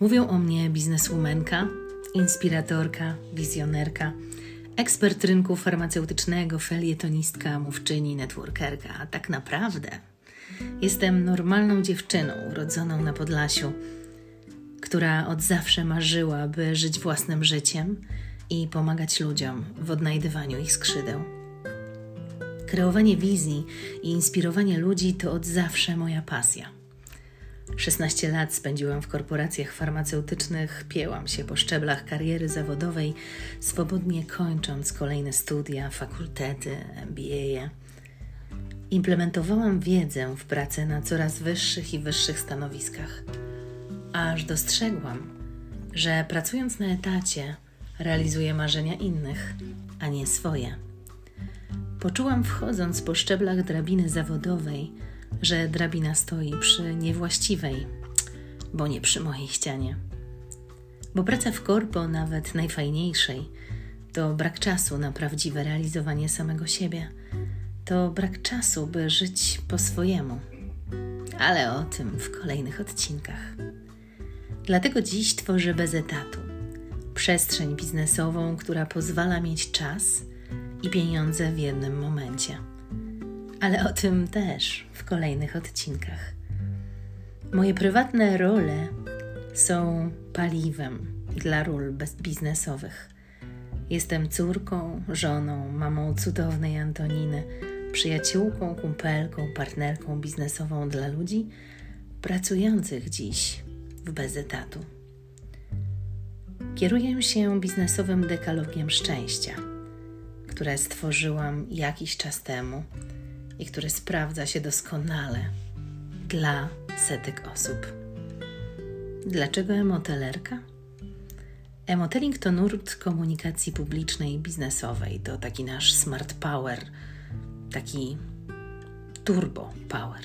Mówią o mnie bizneswomanka, inspiratorka, wizjonerka, ekspert rynku farmaceutycznego, felietonistka, mówczyni, networkerka. A tak naprawdę jestem normalną dziewczyną urodzoną na Podlasiu, która od zawsze marzyła, by żyć własnym życiem i pomagać ludziom w odnajdywaniu ich skrzydeł. Kreowanie wizji i inspirowanie ludzi to od zawsze moja pasja. 16 lat spędziłam w korporacjach farmaceutycznych, pięłam się po szczeblach kariery zawodowej, swobodnie kończąc kolejne studia, fakultety, MBA. Implementowałam wiedzę w pracę na coraz wyższych i wyższych stanowiskach, aż dostrzegłam, że pracując na etacie realizuję marzenia innych, a nie swoje. Poczułam, wchodząc po szczeblach drabiny zawodowej, że drabina stoi przy niewłaściwej, bo nie przy mojej ścianie. Bo praca w korpo, nawet najfajniejszej, to brak czasu na prawdziwe realizowanie samego siebie. To brak czasu, by żyć po swojemu. Ale o tym w kolejnych odcinkach. Dlatego dziś tworzę bez etatu. Przestrzeń biznesową, która pozwala mieć czas i pieniądze w jednym momencie. Ale o tym też w kolejnych odcinkach. Moje prywatne role są paliwem dla ról biznesowych. Jestem córką, żoną, mamą cudownej Antoniny, przyjaciółką, kumpelką, partnerką biznesową dla ludzi pracujących dziś w bezetatu. Kieruję się biznesowym dekalogiem szczęścia, które stworzyłam jakiś czas temu i który sprawdza się doskonale dla setek osób. Dlaczego emotelerka? Emoteling to nurt komunikacji publicznej i biznesowej. To taki nasz smart power, taki turbo power.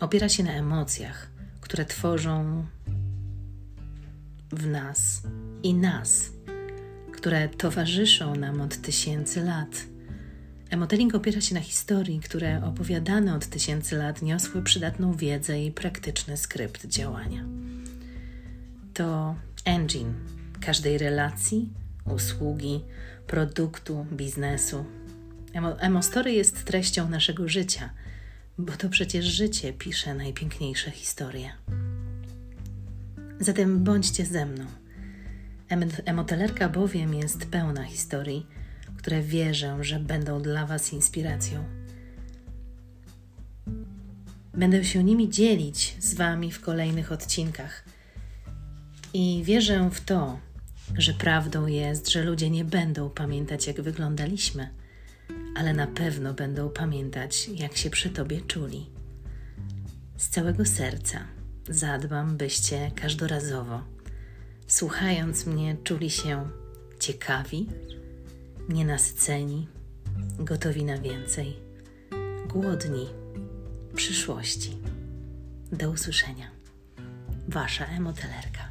Opiera się na emocjach, które tworzą w nas i nas, które towarzyszą nam od tysięcy lat. Emoteling opiera się na historii, które opowiadane od tysięcy lat niosły przydatną wiedzę i praktyczny skrypt działania. To engine każdej relacji, usługi, produktu, biznesu. Emostory jest treścią naszego życia, bo to przecież życie pisze najpiękniejsze historie. Zatem bądźcie ze mną. Emotelerka bowiem jest pełna historii, które wierzę, że będą dla Was inspiracją. Będę się nimi dzielić z Wami w kolejnych odcinkach. I wierzę w to, że prawdą jest, że ludzie nie będą pamiętać, jak wyglądaliśmy, ale na pewno będą pamiętać, jak się przy Tobie czuli. Z całego serca zadbam, byście każdorazowo, słuchając mnie, czuli się ciekawi, nienasyceni, gotowi na więcej, głodni przyszłości. Do usłyszenia. Wasza emotelerka.